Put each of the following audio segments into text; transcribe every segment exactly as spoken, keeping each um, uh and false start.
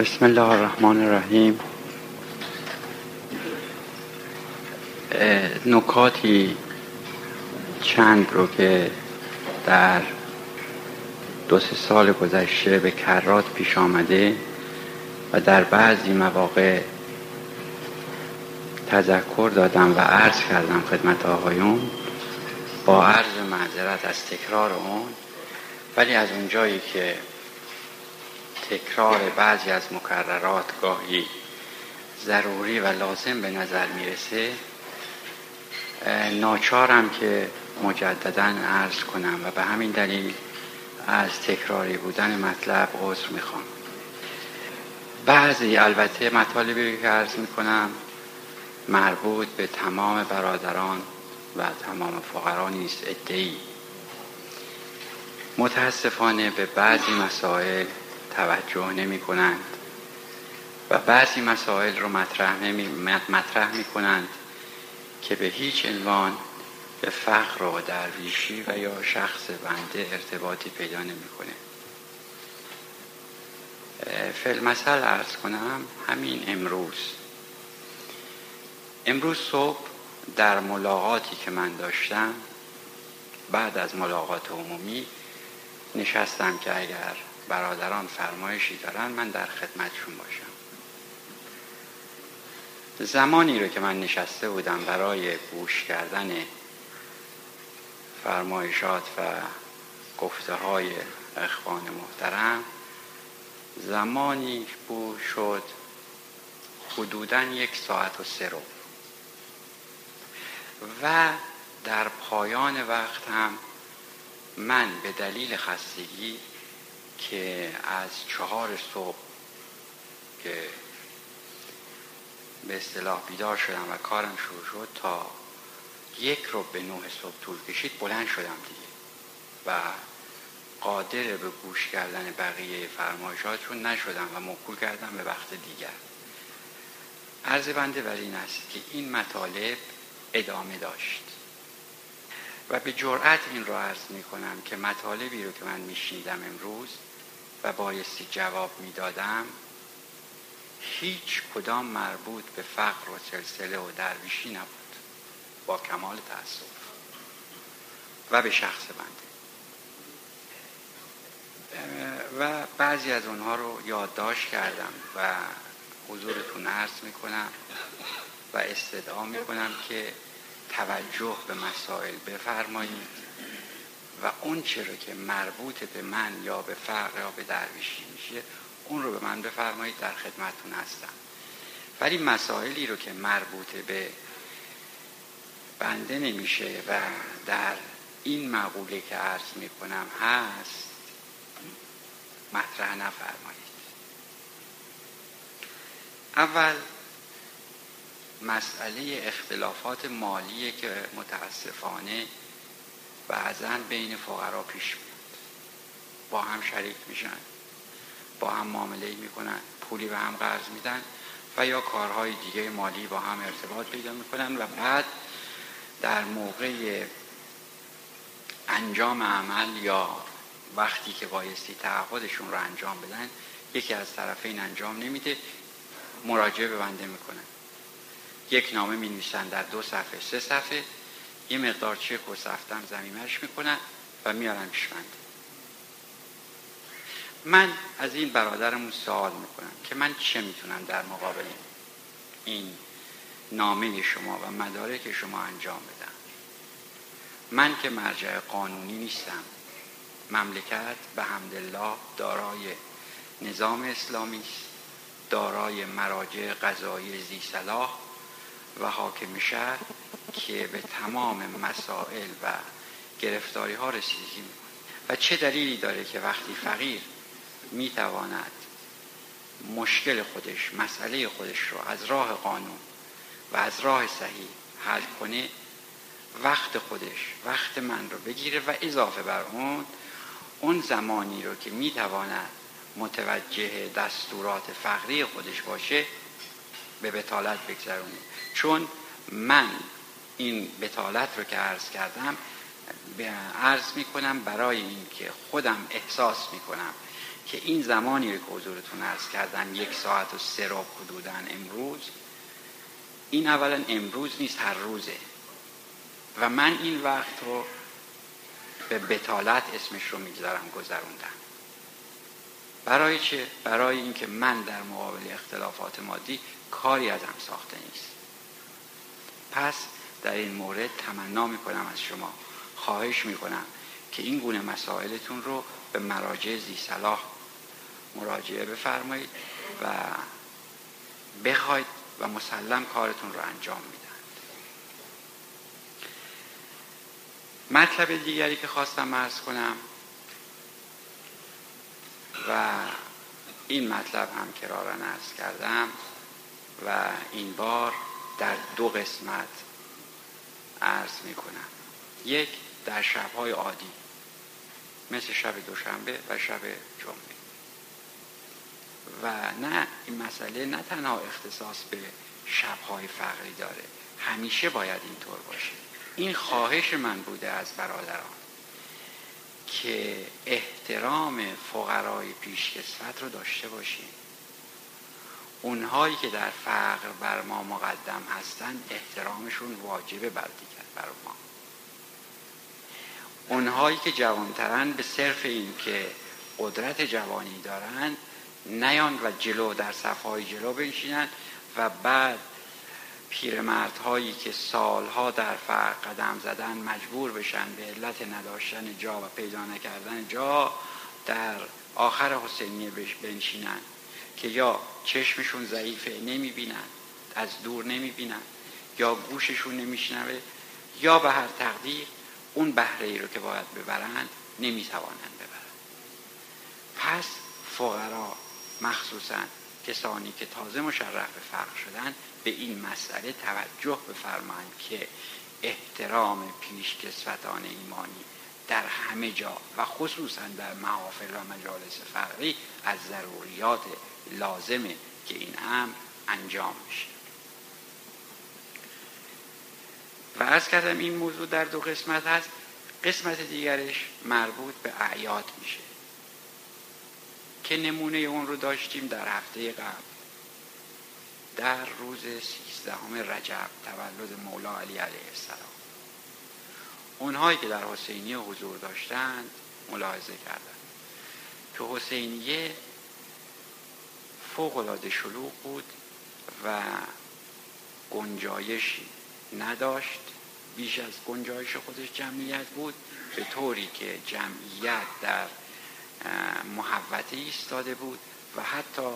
بسم الله الرحمن الرحیم. نکاتی چند رو که در دو سه سال گذشته به کرات پیش آمده و در بعضی مواقع تذکر دادم و عرض کردم خدمت آقایون با عرض معذرت از تکرار اون، ولی از اون جایی که تکرار بعضی از مکررات گاهی ضروری و لازم به نظر میرسه، ناچارم که مجدداً عرض کنم و به همین دلیل از تکراری بودن مطلب عذر میخوام. بعضی البته مطالبی که عرض میکنم مربوط به تمام برادران و تمام فقرا نیست، عده‌ای متاسفانه به بعضی مسائل توجه نمی کنند و بعضی مسائل رو مطرح نمی مطرح می کنند که به هیچ عنوان به فقر و درویشی و یا شخص بنده ارتباطی پیدا نمی کنه. فی‌المثل عرض کنم، همین امروز امروز صبح در ملاقاتی که من داشتم بعد از ملاقات عمومی نشستم که اگر برادران فرمایشی دارن من در خدمتشون باشم. زمانی رو که من نشسته بودم برای گوش کردن فرمایشات و گفته های اخوان محترم، زمانی بود شد حدوداً یک ساعت و سه رو و در پایان وقت هم من به دلیل خستگی که از چهار صبح که به اصطلاح بیدار شدم و کارم شروع شد تا یک رو به نه صبح طول کشید بلند شدم دیگه و قادر به گوش کردن بقیه فرمایشاتشون نشدم و موکول کردم به وقت دیگر. عرض بنده بر این است که این مطالب ادامه داشت و به جرأت این رو عرض می کنم که مطالبی رو که من می شنیدم امروز و بایستی جواب می دادم هیچ کدام مربوط به فقر و سلسله و درویشی نبود، با کمال تأسف و به شخص بنده. و بعضی از اونها رو یادداشت کردم و حضورتون عرض می کنم و استدعا می کنم که توجه به مسائل بفرمایید و اون چه رو که مربوط به من یا به فقر یا به درویشی میشه اون رو به من بفرمایید، در خدمتتون هستم. ولی مسائلی رو که مربوط به بنده نمیشه و در این مقوله که عرض میکنم هست مطرح نفرمایید. اول مسئله اختلافات مالی که متاسفانه بعضاً بین فقرا پیش میاد، با هم شریک میشن، با هم معامله میکنن، پولی به هم قرض میدن و یا کارهای دیگه مالی با هم ارتباط پیدا میکنن و بعد در موقع انجام عمل یا وقتی که بایستی تعهدشون رو انجام بدن یکی از طرفین انجام نمیده، مراجعه به بنده میکنن، یک نامه می نویسن در دو صفحه سه صفحه، یه مقدار چک و سفتم زمیمهش می کنن و میارن پیش بنده. من از این برادرمون سوال می کنم که من چه می تونم در مقابل این نامه شما و مدارک شما انجام بدم؟ من که مرجع قانونی نیستم. مملکت به حمدالله دارای نظام اسلامی است، دارای مراجع قضایی ذی صلاح و حاکم شهر که به تمام مسائل و گرفتاری ها رسیدگی میکنه. و چه دلیلی داره که وقتی فقیر میتواند مشکل خودش، مسئله خودش رو از راه قانون و از راه صحیح حل کنه، وقت خودش، وقت من رو بگیره و اضافه بر اون اون زمانی رو که میتواند متوجه دستورات فقری خودش باشه به بطالت بگذرونه؟ چون من این بطالت رو که عرض کردم عرض می کنم برای این که خودم احساس می کنم که این زمانی که حضورتون عرض کردن یک ساعت و سه راب حدودن امروز، این اولا امروز نیست، هر روزه. و من این وقت رو به بتالت اسمش رو میگذارم گذروندن. برای چه؟ برای اینکه من در مقابل اختلافات مادی کاری ازم ساخته نیست. پس در این مورد تمنا میکنم از شما، خواهش میکنم که این گونه مسائلتون رو به مراجع ذی صلاح مراجعه بفرمایید و بخواید و مسلم کارتون رو انجام میدن. مطلب دیگری که خواستم عرض کنم و این مطلب هم کرارن عرض کردم و این بار در دو قسمت عرض میکنم. یک، در شبهای عادی مثل شب دوشنبه و شب جمعه. و نه، این مسئله نه تنها اختصاص به شبهای فقری داره، همیشه باید اینطور باشه. این خواهش من بوده از برادران که احترام فقرای پیشکسوت رو داشته باشیم. اونهایی که در فقر بر ما مقدم هستن احترامشون واجبه بر دیگر، بر ما. اونهایی که جوانترن به صرف این که قدرت جوانی دارن نیان و جلو در صفهای جلو بنشینن و بعد پیرمردهایی که سالها در فرق قدم زدن مجبور بشن به علت نداشتن جا و پیدا نکردن جا در آخر حسینیه بنشینن که یا چشمشون ضعیفه نمیبینن، از دور نمیبینن، یا گوششون نمیشنوه، یا به هر تقدیر اون بهره ای رو که باید ببرند نمیتوانند ببرند. پس فقرا مخصوصا کسانی که تازه مشرف به فقر شدن به این مسئله توجه بفرمایند که احترام پیشکسوتان ایمانی در همه جا و خصوصا در محافل و مجالس فقری از ضروریات لازمه که این امر انجام بشه. و عرض کردم این موضوع در دو قسمت هست. قسمت دیگرش مربوط به اعیاد میشه که نمونه اون رو داشتیم در هفته قبل. در روز سیزدهم رجب تولد مولا علی علیه السلام، اونهایی که در حسینیه حضور داشتند ملاحظه کردند که حسینیه فوق‌العاده شلوغ بود و گنجایشی نداشت، بیش از گنجایش خودش جمعیت بود، به طوری که جمعیت در محوطه ایستاده بود و حتی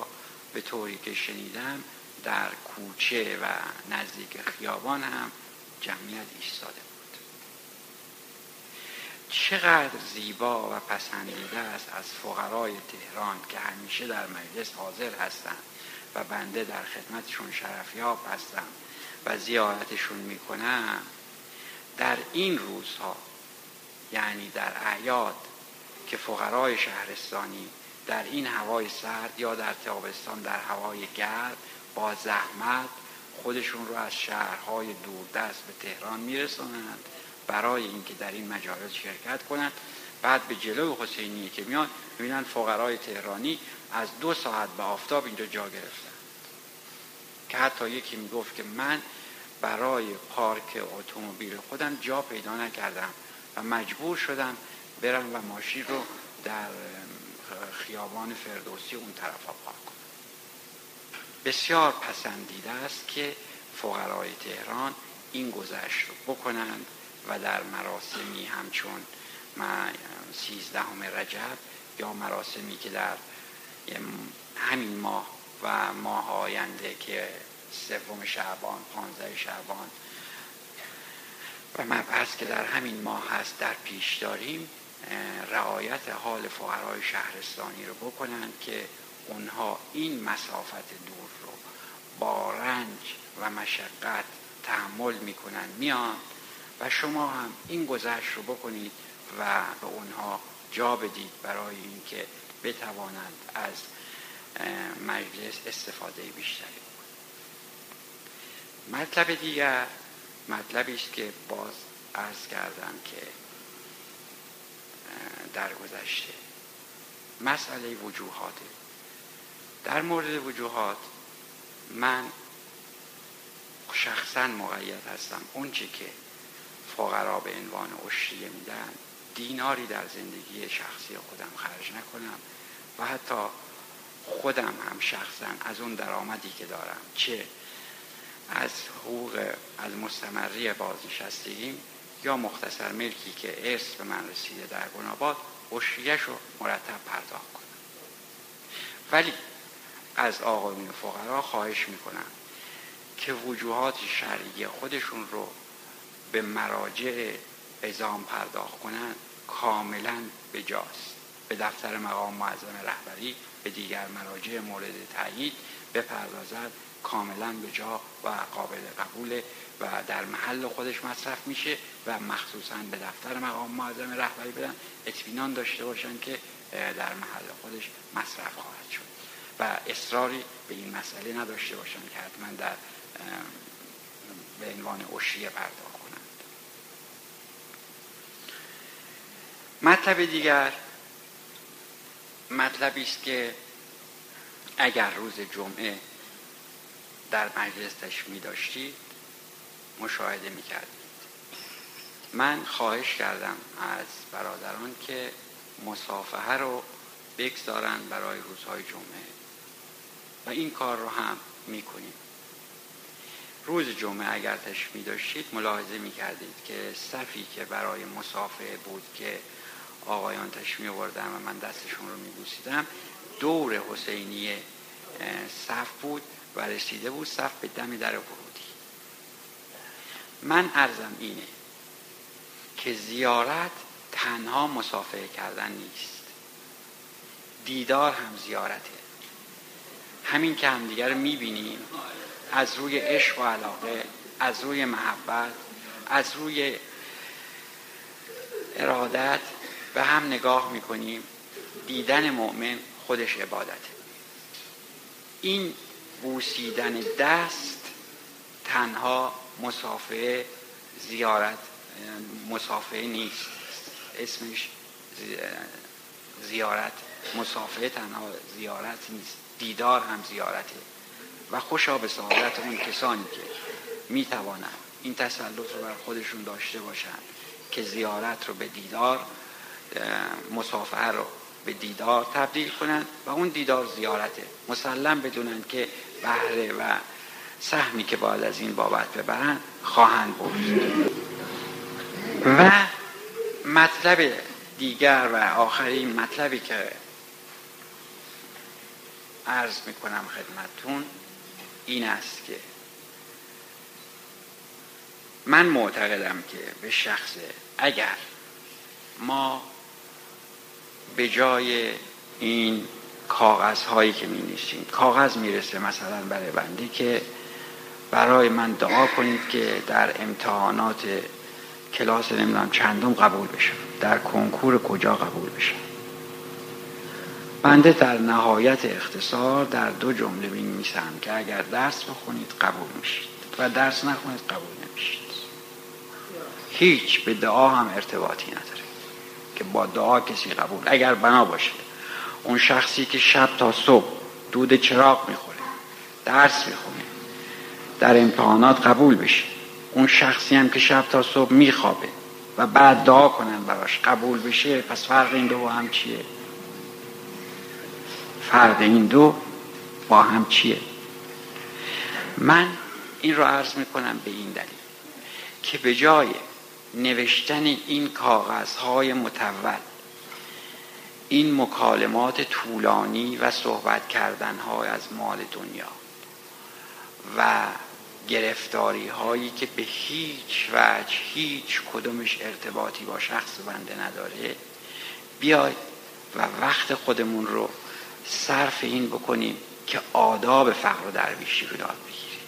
به طوری که شنیدم در کوچه و نزدیک خیابان هم جمعیت ایستاده بود. چقدر زیبا و پسندیده است از فقرای تهران که همیشه در مجلس حاضر هستند و بنده در خدمتشون شرفیاب هستم و زیارتشون میکنم، در این روزها یعنی در اعیاد که فقرای شهرستانی در این هوای سرد یا در تابستان در هوای گرم با زحمت خودشون رو از شهرهای دوردست به تهران میرسونند برای اینکه در این مجالس شرکت کنند. بعد به جلوی حسینیه که میان میبینن فقرای تهرانی از دو ساعت به آفتاب اینجا جا گرفتن که حتی یکی میگفت که من برای پارک اتومبیل خودم جا پیدا نکردم و مجبور شدم برم و ماشین رو در خیابان فردوسی اون طرف ها پارک کنم. بسیار پسندیده است که فقرای تهران این گذشت رو بکنند و در مراسمی همچون سیزدهم رجب یا مراسمی که در همین ماه و ماه آینده که سوم شعبان، پانزده شعبان و مبعث که در همین ماه هست در پیش داریم، رعایت حال فقرای شهرستانی رو بکنند که اونها این مسافت دور رو با رنج و مشقت تحمل میکنن میان و شما هم این گذشت رو بکنید و به اونها جا بدید برای اینکه بتوانند از مجلس استفاده بیشتری بکنید. مطلب دیگر مطلبی است که باز عرض کردم که در گذشته مسئله وجوهاته. در مورد وجوهات من شخصا مقید هستم. اون چی که فقرا به عنوان عشیه میدن، دیناری در زندگی شخصی خودم خرج نکنم و حتی خودم هم شخصا از اون درآمدی که دارم، چه از حقوق از مستمری بازنشستگیم یا مختصر ملکی که ارث به من رسیده در بناباد، عشیه‌ش رو مرتب پرداخت کنم. ولی از آقایون فقرا خواهش میکنم که وجوهات شرعی خودشون رو به مراجع اعزام پرداخت کنند. کاملا به جاست به دفتر مقام معظم رهبری، به دیگر مراجع مورد تایید بپردازد. کاملا به جا و قابل قبول و در محل خودش مصرف میشه و مخصوصا به دفتر مقام معظم رهبری بدن، اطمینان داشته باشن که در محل خودش مصرف خواهد شد و اصراری به این مسئله نداشته باشن که حتما در به عنوان عشیه پرداخت کنند. مطلب دیگر مطلبی است که اگر روز جمعه در مجلس تشمی داشتید مشاهده میکردید. من خواهش کردم از برادران که مصافحه رو بگذارن برای روزهای جمعه و این کار رو هم میکنیم. روز جمعه اگر تشمی داشتید ملاحظه میکردید که صفی که برای مصافحه بود که آقایان تشمی آوردن و من دستشون رو میبوسیدم، دور حسینی صف بود و رسیده بود صف به دم در ورودی. من عرضم اینه که زیارت تنها مصافحه کردن نیست، دیدار هم زیارته. همین که همدیگر رو میبینیم از روی عشق و علاقه، از روی محبت، از روی ارادت به هم نگاه میکنیم. دیدن مؤمن خودش عبادته. این بوسیدن دست تنها مصافحه زیارت مصافحه نیست، اسمش زیارت مصافحه تنها زیارت نیست، دیدار هم زیارته. و خوشا به سعادت اون کسانی که میتوانند این تسلط رو بر خودشون داشته باشند که زیارت رو به دیدار، مصافحه رو به دیدار تبدیل کنند و اون دیدار زیارته. مسلم بدونن که بهره و سهمی که باید از این بابت ببرن خواهند برد. و مطلب دیگر و آخرین مطلبی که عرض میکنم خدمتون این است که من معتقدم که به شخص اگر ما به جای این کاغذ هایی که می نویسیم، کاغذ میرسه مثلا برای بنده که برای من دعا کنید که در امتحانات کلاس نمیدونم چندم قبول بشم، در کنکور کجا قبول بشم. بنده در نهایت اختصار در دو جمله می‌نویسم که اگر درس بخونید قبول میشید و درس نخونید قبول نمیشید. هیچ به دعا هم ارتباطی نداره که با دعا کسی قبول، اگر بنا باشه اون شخصی که شب تا صبح دود چراغ میخوره درس میخونه در امتحانات قبول بشه، اون شخصی هم که شب تا صبح میخوابه و بعد دعا کنن براش قبول بشه، پس فرق این دو با هم چیه؟ فرق این دو با هم چیه؟ من این رو عرض میکنم به این دلیل که به جای نوشتن این کاغذهای متول، این مکالمات طولانی و صحبت کردن‌های از مال دنیا و گرفتاری‌هایی که به هیچ وجه هیچ کدومش ارتباطی با شخص بنده نداره، بیای و وقت خودمون رو صرف این بکنیم که آداب فقر و درویشی رو یاد بگیریم.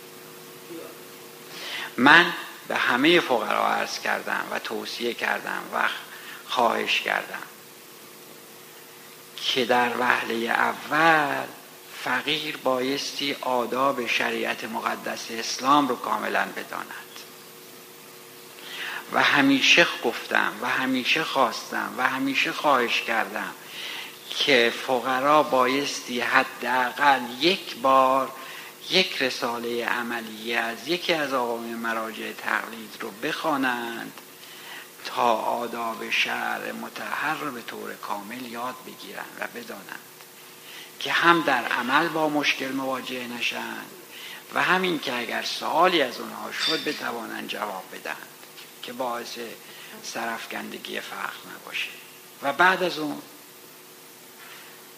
من به همه فقرا عرض کردم و توصیه کردم و خواهش کردم که در وهله اول فقیر بایستی آداب شریعت مقدس اسلام رو کاملا بداند و همیشه گفتم و همیشه خواستم و همیشه خواهش کردم که فقرا بایستی حداقل یک بار یک رساله عملیه از یکی از اقوام مراجع تقلید رو بخوانند تا آداب شرع مطهر رو به طور کامل یاد بگیرند و بدانند که هم در عمل با مشکل مواجه نشند و همین که اگر سوالی از اونها شد بتوانند جواب بدهند که باعث سرافکندگی فقر نباشه. و بعد از اون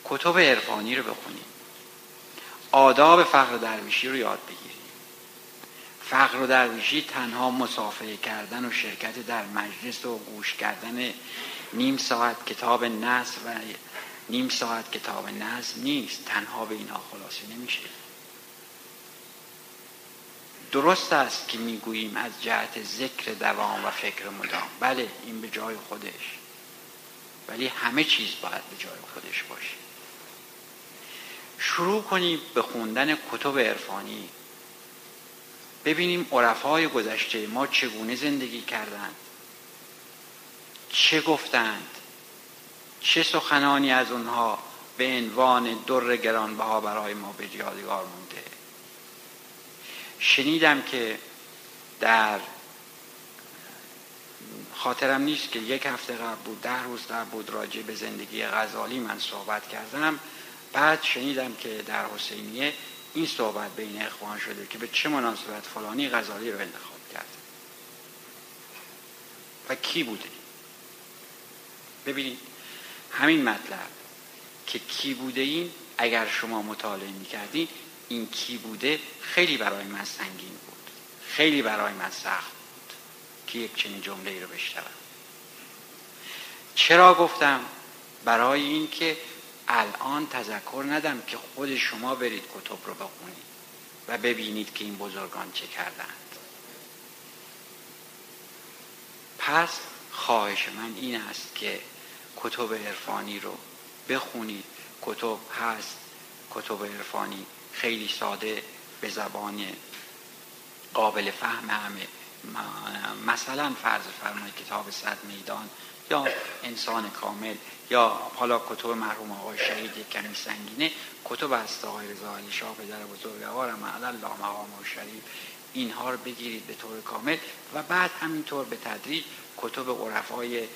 کتب عرفانی رو بخونیم، آداب فقر و درویشی رو یاد بگیریم. فقر و درویشی تنها مصافحه کردن و شرکت در مجلس و گوش کردن نیم ساعت کتاب نص و نیم ساعت کتاب نص نیست، تنها به اینها خلاصه نمیشه. درست است که میگوییم از جهت ذکر دوام و فکر مدام، بله این به جای خودش، ولی همه چیز باید به جای خودش باشه. شروع کنیم به خوندن کتب عرفانی، ببینیم عرفای گذشته ما چگونه زندگی کردند، چه گفتند، چه سخنانی از اونها به عنوان در گرانبها برای ما به یادگار مونده. شنیدم که در خاطرم نیست که یک هفته قبل بود، ده روز قبل بود، راجع به زندگی غزالی من صحبت کردم. بعد شنیدم که در حسینیه این صحبت بین اخوان شده که به چه مناسبت فلانی غزالی رو انتخاب کرد و کی بوده. ببینید همین مطلب که کی بوده این اگر شما مطالعه می‌کردید، این کی بوده خیلی برای من سنگین بود، خیلی برای من سخت بود که یک چنین جمله‌ای رو بشنوم. چرا گفتم؟ برای این که الان تذکر ندم که خود شما برید کتب رو بخونید و ببینید که این بزرگان چه کردند. پس خواهش من این است که کتب عرفانی رو بخونید. کتب هست، کتب عرفانی خیلی ساده به زبان قابل فهم همه، مثلا فرض فرمایید کتاب صد میدان یا انسان کامل یا حالا کتب مرحوم آقای شهید یک کمی سنگینه، کتب از آقای رضا علی شاه پدر بزرگوار معلا مقام شریف، اینها رو بگیرید به طور کامل و بعد همینطور به تدریج کتب عرفای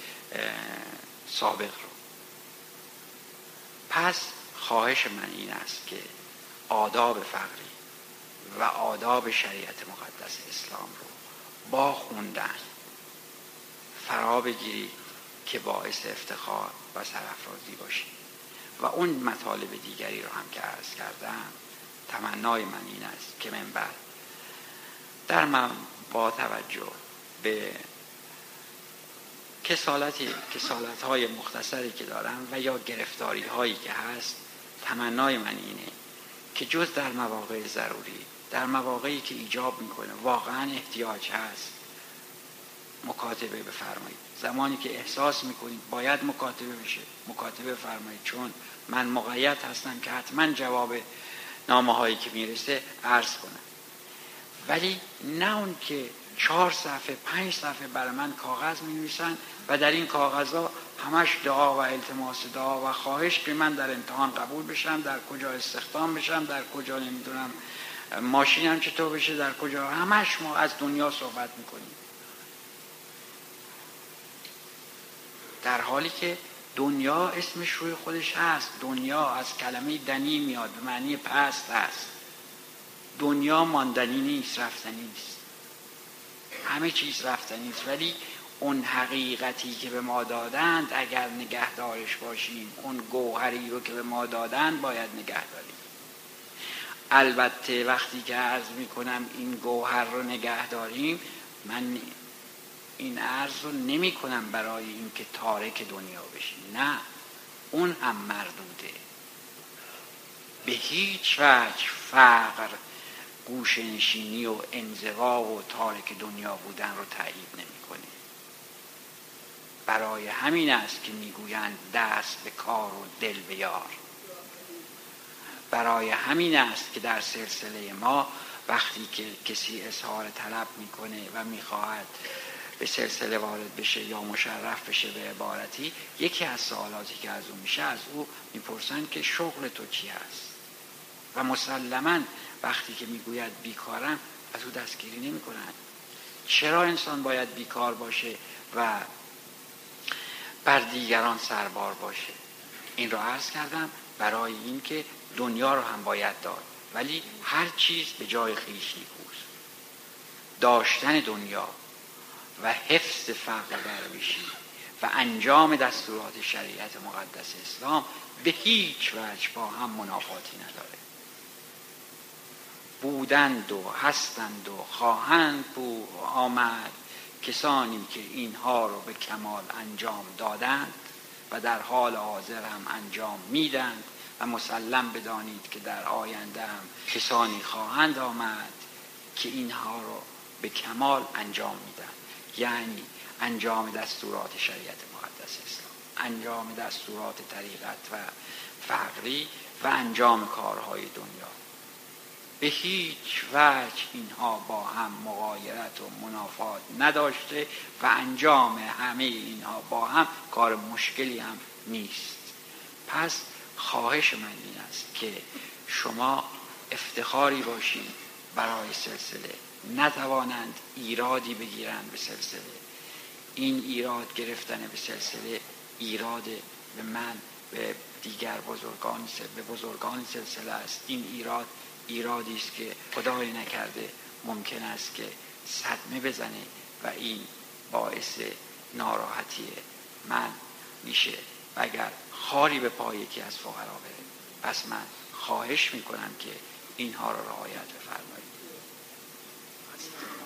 سابق رو. پس خواهش من این است که آداب فقری و آداب شریعت مقدس اسلام رو با خوندن فرا بگیرید که باعث افتخار و سرافرازی باشید. و اون مطالب دیگری رو هم که عرض کردم، تمنای من این است که من بعد در من با توجه به کسالتی کسالت‌های مختصری که دارم و یا گرفتاری‌هایی که هست، تمنای من اینه که جز در مواقع ضروری، در مواقعی که ایجاب میکنه واقعا احتیاج هست، مکاتبه بفرمایید. زمانی که احساس میکنید باید مکاتبه بشه، مکاتبه بفرمایید، چون من مقید هستم که حتما جواب نامه هایی که میرسه عرض کنم. ولی نه اون که چهار صفحه پنج صفحه برای من کاغذ مینویسن و در این کاغذها همش دعا و التماس دعا و خواهش که من در امتحان قبول بشم، در کجا استخدام بشم، در کجا نمیدونم ماشینم چطور بشه، در کجا. همش ما از دنیا صحبت میکنیم در حالی که دنیا اسمش روی خودش هست. دنیا از کلمه دنی میاد، به معنی پست هست. دنیا ماندنی نیست، رفتنی نیست. همه چیز رفتنی نیست، ولی اون حقیقتی که به ما دادند اگر نگهدارش باشیم، اون گوهری رو که به ما دادند باید نگه داریم. البته وقتی که عرض میکنم این گوهر رو نگه داریم، من این عرض رو نمی کنم برای این که تارک دنیا بشیم، نه، اون هم مردوده. به هیچ وجه فقر، گوشه‌نشینی و انزوا و تارک دنیا بودن رو تایید نمی کنه. برای همین است که میگویند دست به کار و دل به یار. برای همین است که در سلسله ما وقتی که کسی اظهار طلب میکنه و میخواهد به سلسله وارد بشه یا مشرف بشه، به عبارتی یکی از سوالاتی که از اون میشه از او میپرسن که شغل تو چی هست، و مسلماً وقتی که میگوید بیکارم از او دستگیری نمی کنن. چرا انسان باید بیکار باشه و بر دیگران سربار باشه؟ این رو عرض کردم برای این که دنیا رو هم باید داد، ولی هر چیز به جای خیش نیکوست. داشتن دنیا و حفظ فقر درویشی و انجام دستورات شریعت مقدس اسلام به هیچ وجه با هم منافاتی نداره. بودند و هستند و خواهند بود و آمد کسانی که اینها رو به کمال انجام دادند و در حال حاضر هم انجام میدند، و مسلم بدانید که در آینده هم کسانی خواهند آمد که اینها رو به کمال انجام میدن، یعنی انجام دستورات شریعت مقدس اسلام، انجام دستورات طریقت و فقری و انجام کارهای دنیا. به هیچ وجه اینها با هم مغایرت و منافات نداشته و انجام همه اینها با هم کار مشکلی هم نیست. پس خواهش من این است که شما افتخاری باشید برای سلسله، نتوانند ایرادی بگیرند به سلسله. این ایراد گرفتن به سلسله ایراد به من، به دیگر بزرگان، به بزرگان سلسله است. این ایراد ایرادی است که خدای نکرده ممکن است که صدمه بزنه و این باعث ناراحتی من میشه و اگر خاری به پای یکی از فقرا بره. پس من خواهش میکنم که اینها را رعایت بفرمایید.